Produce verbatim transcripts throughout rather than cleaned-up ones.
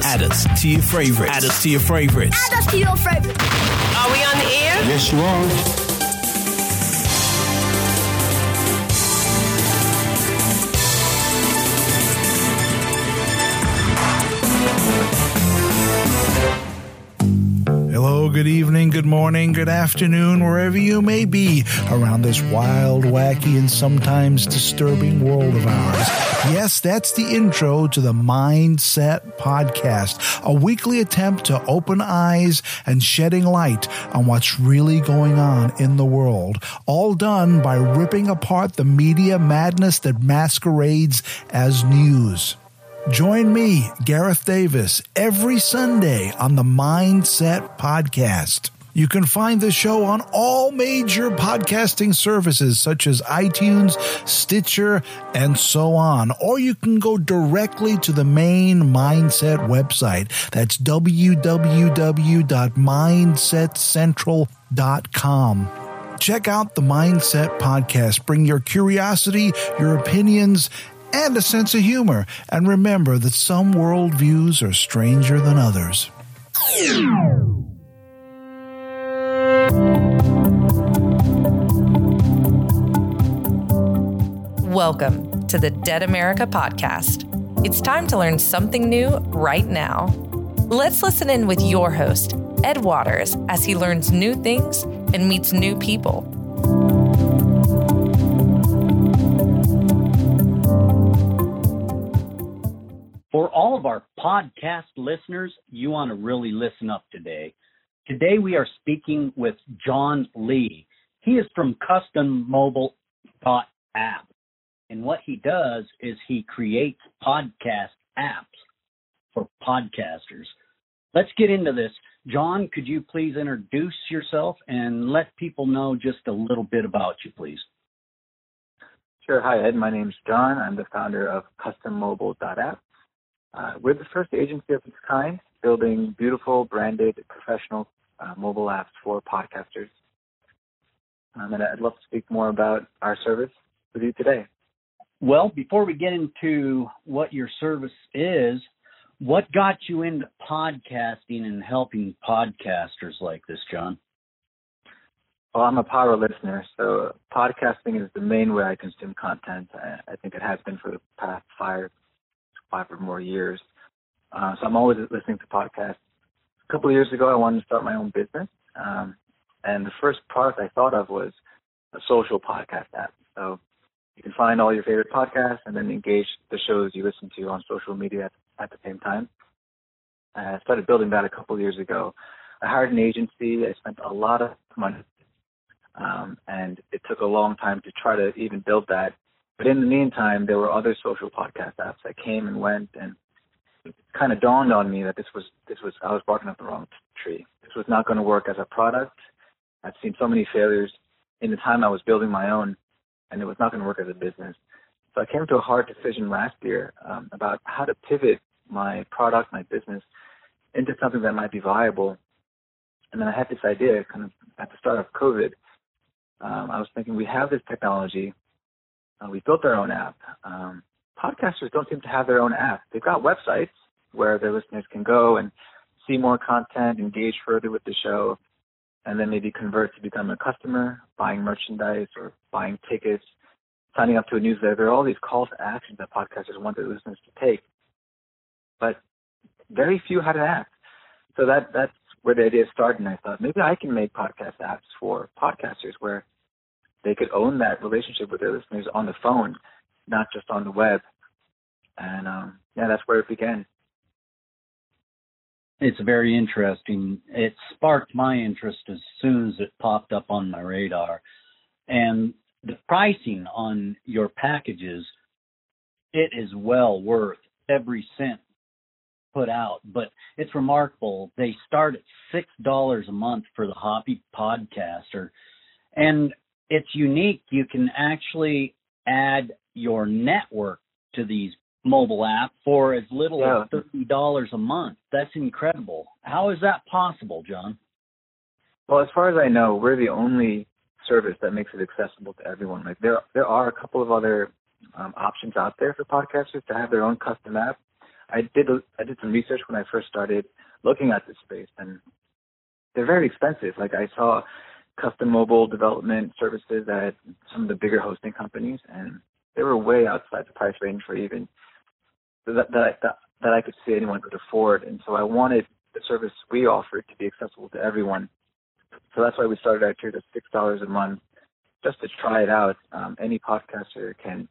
Add us. Add us to your favorites. Add us to your favorites. Add us to your favorites. Are we on the air? Yes, you are. Hello, good evening, good morning, good afternoon, wherever you may be around this wild, wacky, and sometimes disturbing world of ours. Yes, that's the intro to the Mindset Podcast, a weekly attempt to open eyes and shedding light on what's really going on in the world, all done by ripping apart the media madness that masquerades as news. Join me, Gareth Davis, every Sunday on the Mindset Podcast. You can find the show on all major podcasting services such as iTunes, Stitcher, and so on. Or you can go directly to the main Mindset website. That's w w w dot mindset central dot com. Check out the Mindset Podcast. Bring your curiosity, your opinions, and a sense of humor. And remember that some worldviews are stranger than others. Welcome to the Dead America Podcast. It's time to learn something new right now. Let's listen in with your host, Ed Waters, as he learns new things and meets new people. For all of our podcast listeners, you want to really listen up today. Today we are speaking with John Lee. He is from Custom Mobile dot app. And what he does is he creates podcast apps for podcasters. Let's get into this. John, could you please introduce yourself and let people know just a little bit about you, please? Sure. Hi, Ed. My name's John. I'm the founder of Custom Mobile dot app. Uh, we're the first agency of its kind, building beautiful, branded, professional uh, mobile apps for podcasters. Um, and I'd love to speak more about our service with you today. Well, before we get into what your service is, what got you into podcasting and helping podcasters like this, John? Well, I'm a power listener, so podcasting is the main way I consume content. I, I think it has been for the past five five or more years. Uh, so I'm always listening to podcasts. A couple of years ago, I wanted to start my own business. Um, and the first product I thought of was a social podcast app. So you can find all your favorite podcasts and then engage the shows you listen to on social media at, at the same time. I started building that a couple of years ago. I hired an agency. I spent a lot of money. Um, and it took a long time to try to even build that. But in the meantime, there were other social podcast apps that came and went, and it kind of dawned on me that this was this was I was barking up the wrong tree. This was not going to work as a product. I'd seen so many failures in the time I was building my own, and it was not going to work as a business. So I came to a hard decision last year um, about how to pivot my product, my business, into something that might be viable. And then I had this idea kind of at the start of COVID. Um, I was thinking, we have this technology. Uh, we built our own app. Um, podcasters don't seem to have their own app. They've got websites where their listeners can go and see more content, engage further with the show, and then maybe convert to become a customer, buying merchandise or buying tickets, signing up to a newsletter. There are all these calls to action that podcasters want their listeners to take. But very few had an app. So that that's where the idea started, and I thought, maybe I can make podcast apps for podcasters where they could own that relationship with their listeners on the phone, not just on the web. And um, yeah, that's where it began. It's very interesting. It sparked my interest as soon as it popped up on my radar. And the pricing on your packages, it is well worth every cent put out. But it's remarkable. They start at six dollars a month for the hobby podcaster. And it's unique. You can actually add your network to these mobile app for as little yeah. as thirty dollars a month. That's incredible. How is that possible, John? Well, as far as I know, we're the only service that makes it accessible to everyone. Like there, there are a couple of other um, options out there for podcasters to have their own custom app. I did I did some research when I first started looking at this space, and they're very expensive. Like, I saw custom mobile development services at some of the bigger hosting companies, and they were way outside the price range for even that that, that, that I could see anyone could afford. And so I wanted the service we offered to be accessible to everyone. So that's why we started our tier to six dollars a month, just to try it out. Um, any podcaster can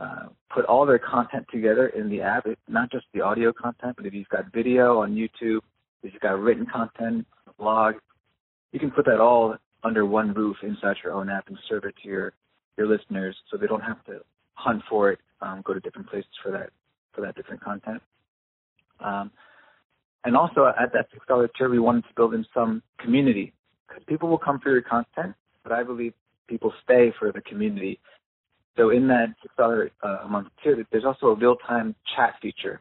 uh, put all their content together in the app, it, not just the audio content, but if you've got video on YouTube, if you've got written content, blog, you can put that all under one roof inside your own app and serve it to your, your listeners, so they don't have to hunt for it, um, go to different places for that for that different content. Um, and also at that six dollars tier, we wanted to build in some community, because people will come for your content, but I believe people stay for the community. So in that six dollars uh, a month tier, there's also a real-time chat feature.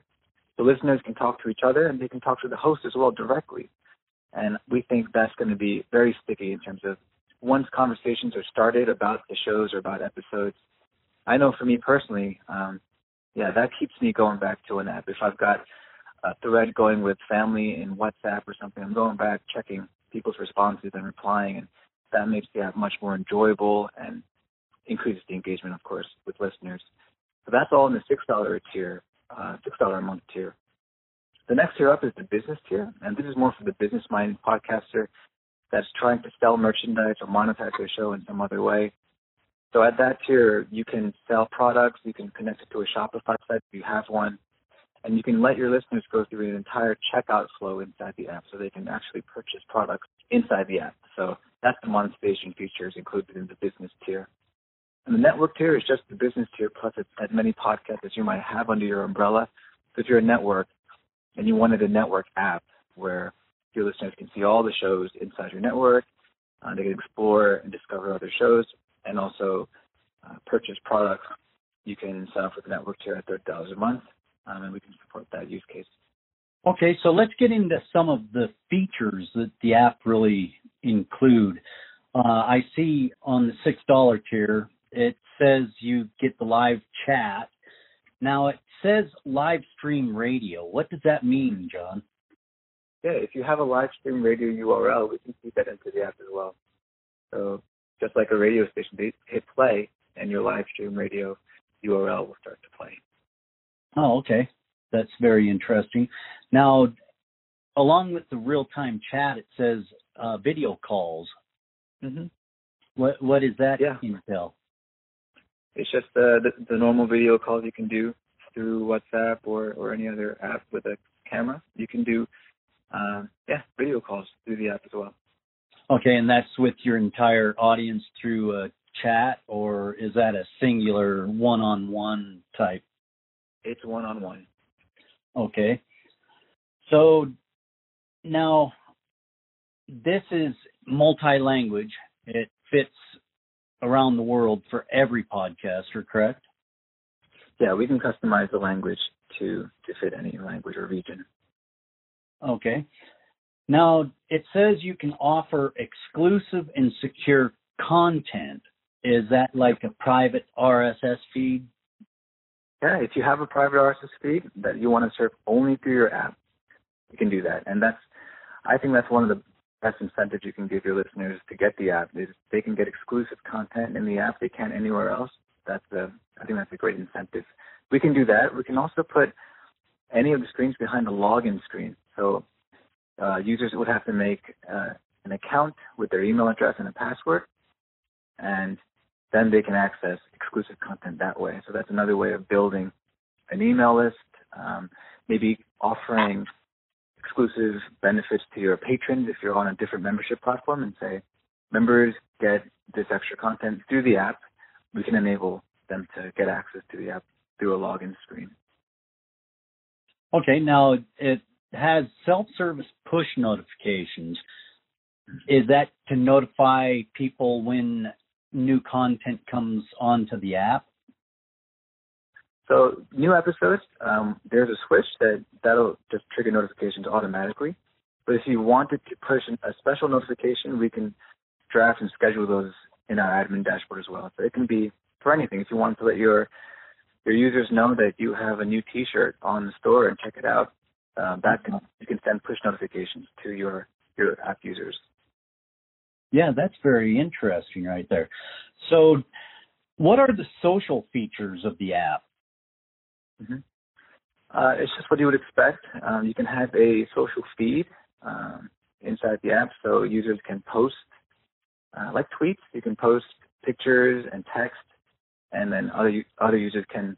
The listeners can talk to each other, and they can talk to the host as well directly. And we think that's going to be very sticky in terms of once conversations are started about the shows or about episodes. I know for me personally, um, yeah, that keeps me going back to an app. If I've got a thread going with family in WhatsApp or something, I'm going back, checking people's responses and replying, and that makes the app much more enjoyable and increases the engagement, of course, with listeners. So that's all in the six dollars tier, uh, six dollars a month tier. The next tier up is the business tier, and this is more for the business-minded podcaster that's trying to sell merchandise or monetize their show in some other way. So at that tier, you can sell products, you can connect it to a Shopify site if you have one, and you can let your listeners go through an entire checkout flow inside the app, so they can actually purchase products inside the app. So that's the monetization features included in the business tier. And the network tier is just the business tier, plus it's as many podcasts as you might have under your umbrella. So if you're a network, and you wanted a network app where your listeners can see all the shows inside your network, uh, they can explore and discover other shows, and also uh, purchase products, you can sign up for the network tier at thirty dollars a month, um, and we can support that use case. Okay, so let's get into some of the features that the app really include. Uh, I see on the six dollars tier, it says you get the live chat. Now, it says live stream radio. What does that mean, John? Yeah, if you have a live stream radio U R L, we can feed that into the app as well. So just like a radio station, they hit play, and your live stream radio U R L will start to play. Oh, okay. That's very interesting. Now, along with the real-time chat, it says uh, video calls. Mm-hmm. What What is that yeah. entail? It's just uh, the, the normal video calls you can do through WhatsApp or, or any other app with a camera. You can do, uh, yeah, video calls through the app as well. Okay, and that's with your entire audience through a chat, or is that a singular one-on-one type? It's one-on-one. Okay. So now this is multi-language. It fits around the world for every podcaster, correct? Yeah, we can customize the language to, to fit any language or region. Okay. Now, it says you can offer exclusive and secure content. Is that like a private R S S feed? Yeah, if you have a private R S S feed that you want to serve only through your app, you can do that. And that's, I think that's one of the best incentive you can give your listeners to get the app is they can get exclusive content in the app they can't anywhere else. That's a, I think that's a great incentive. We can do that. We can also put any of the screens behind the login screen. So uh, users would have to make uh, an account with their email address and a password, and then they can access exclusive content that way. So that's another way of building an email list, um, maybe offering exclusive benefits to your patrons if you're on a different membership platform, and say, members get this extra content through the app. We can enable them to get access to the app through a login screen. Okay, now it has self-service push notifications. Is that to notify people when new content comes onto the app? So new episodes, um, there's a switch that that'll just trigger notifications automatically. But if you wanted to push a special notification, we can draft and schedule those in our admin dashboard as well. So it can be for anything. If you wanted to let your your users know that you have a new T-shirt on the store and check it out. Uh, that can, you can send push notifications to your, your app users. Yeah, that's very interesting right there. So what are the social features of the app? Mm-hmm. Uh, it's just what you would expect. Um, you can have a social feed um, inside the app, so users can post, uh, like tweets, you can post pictures and text, and then other other users can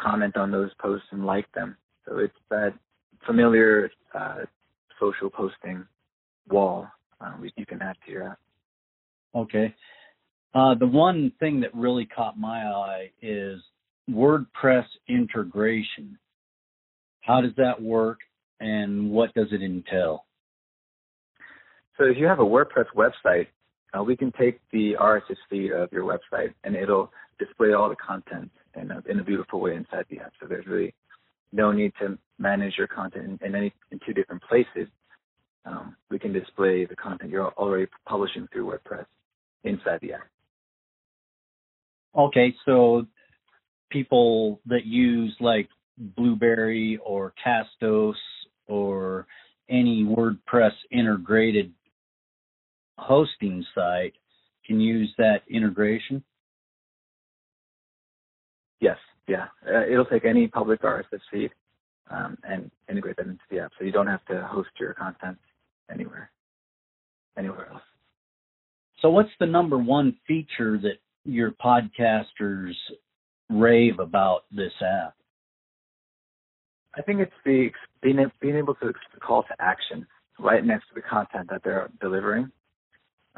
comment on those posts and like them. So it's that familiar uh, social posting wall uh, you can add to your app. Okay. Uh, the one thing that really caught my eye is WordPress integration. How does that work, and what does it entail? So if you have a WordPress website, uh, we can take the R S S feed of your website, and it'll display all the content in a, in a beautiful way inside the app. So there's really no need to manage your content in, any, in two different places. Um, we can display the content you're already publishing through WordPress inside the app. Okay, so people that use like Blueberry or Castos or any WordPress integrated hosting site can use that integration? Yes, yeah. Uh, it'll take any public R S S feed um, and integrate that into the app, so you don't have to host your content anywhere, anywhere else. So what's the number one feature that your podcasters rave about this app? I think it's the being, being able to call to action right next to the content that they're delivering.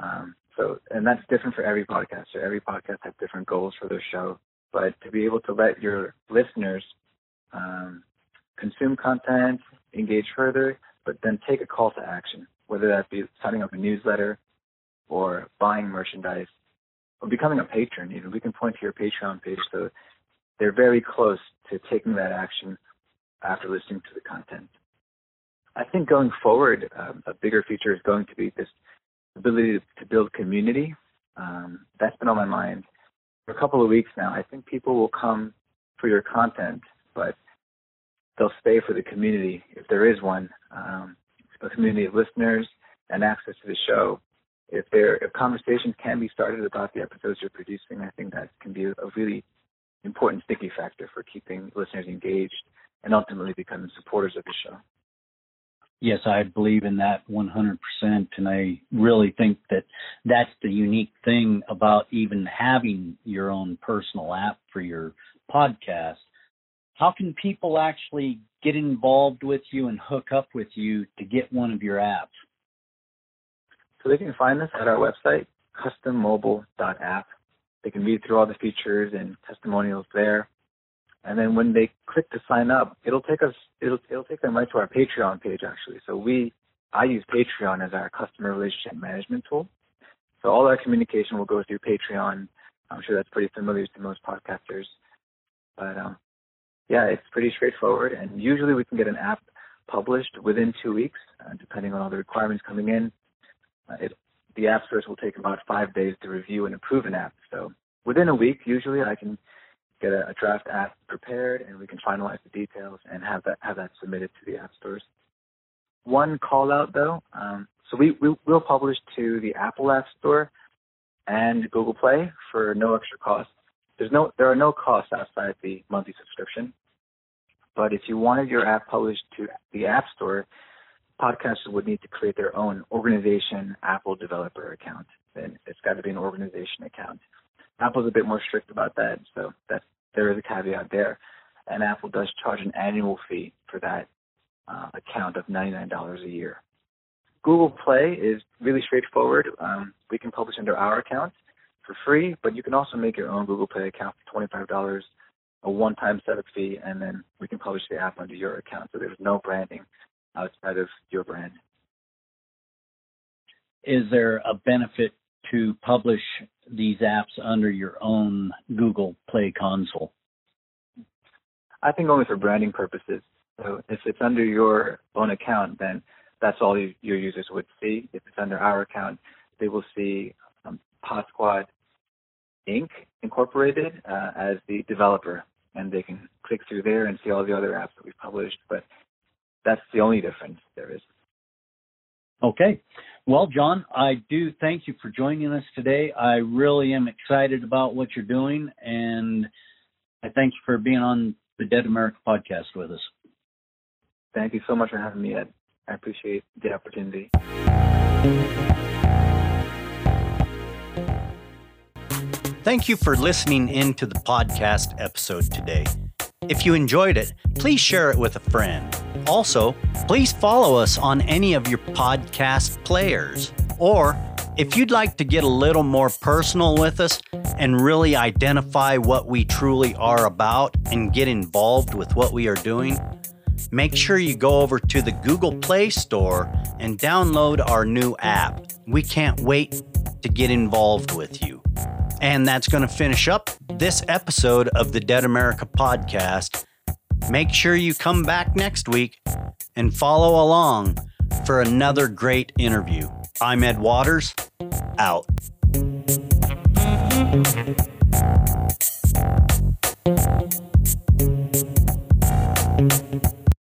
Um, so, and that's different for every podcaster. Every podcast has different goals for their show. But to be able to let your listeners um, consume content, engage further, but then take a call to action, whether that be signing up a newsletter or buying merchandise or becoming a patron. You know, we can point to your Patreon page. So they're very close to taking that action after listening to the content. I think going forward, um, a bigger feature is going to be this ability to build community. Um, that's been on my mind for a couple of weeks now. I think people will come for your content, but they'll stay for the community if there is one, um, a community of listeners and access to the show. If there, if conversations can be started about the episodes you're producing, I think that can be a really important sticky factor for keeping listeners engaged and ultimately becoming supporters of the show. Yes, I believe in that one hundred percent, and I really think that that's the unique thing about even having your own personal app for your podcast. How can people actually get involved with you and hook up with you to get one of your apps? So they can find us at our website, custom mobile dot app. They can read through all the features and testimonials there. And then when they click to sign up, it'll take us, it'll it'll take them right to our Patreon page, actually. So we, I use Patreon as our customer relationship management tool. So all our communication will go through Patreon. I'm sure that's pretty familiar to most podcasters. But um, yeah, it's pretty straightforward. And usually we can get an app published within two weeks, uh, depending on all the requirements coming in. Uh, it, the app stores will take about five days to review and approve an app. So within a week, usually I can get a, a draft app prepared, and we can finalize the details and have that have that submitted to the app stores. One call out though, um, so we, we we'll publish to the Apple App Store and Google Play for no extra cost. There's no there are no costs outside the monthly subscription. But if you wanted your app published to the App Store, podcasters would need to create their own organization Apple developer account. Then it's got to be an organization account. Apple's a bit more strict about that, so that's, there is a caveat there. And Apple does charge an annual fee for that uh, account of ninety-nine dollars a year. Google Play is really straightforward. Um, we can publish under our account for free, but you can also make your own Google Play account for twenty-five dollars, a one-time setup fee, and then we can publish the app under your account. So there's no branding outside of your brand. Is there a benefit to publish these apps under your own Google Play console? I think only for branding purposes. So if it's under your own account, then that's all you, your users would see. If it's under our account, they will see um, Pod Squad Incorporated Incorporated uh, as the developer. and they can click through there and see all the other apps that we've published. But that's the only difference there is. Okay. Well, John, I do thank you for joining us today. I really am excited about what you're doing, and I thank you for being on the Dead America podcast with us. Thank you so much for having me, Ed. I appreciate the opportunity. Thank you for listening in to the podcast episode today. If you enjoyed it, please share it with a friend. Also, please follow us on any of your podcast players. Or if you'd like to get a little more personal with us and really identify what we truly are about and get involved with what we are doing, make sure you go over to the Google Play Store and download our new app. We can't wait to get involved with you. And that's going to finish up this episode of the Dead America podcast. Make sure you come back next week and follow along for another great interview. I'm Ed Waters, out.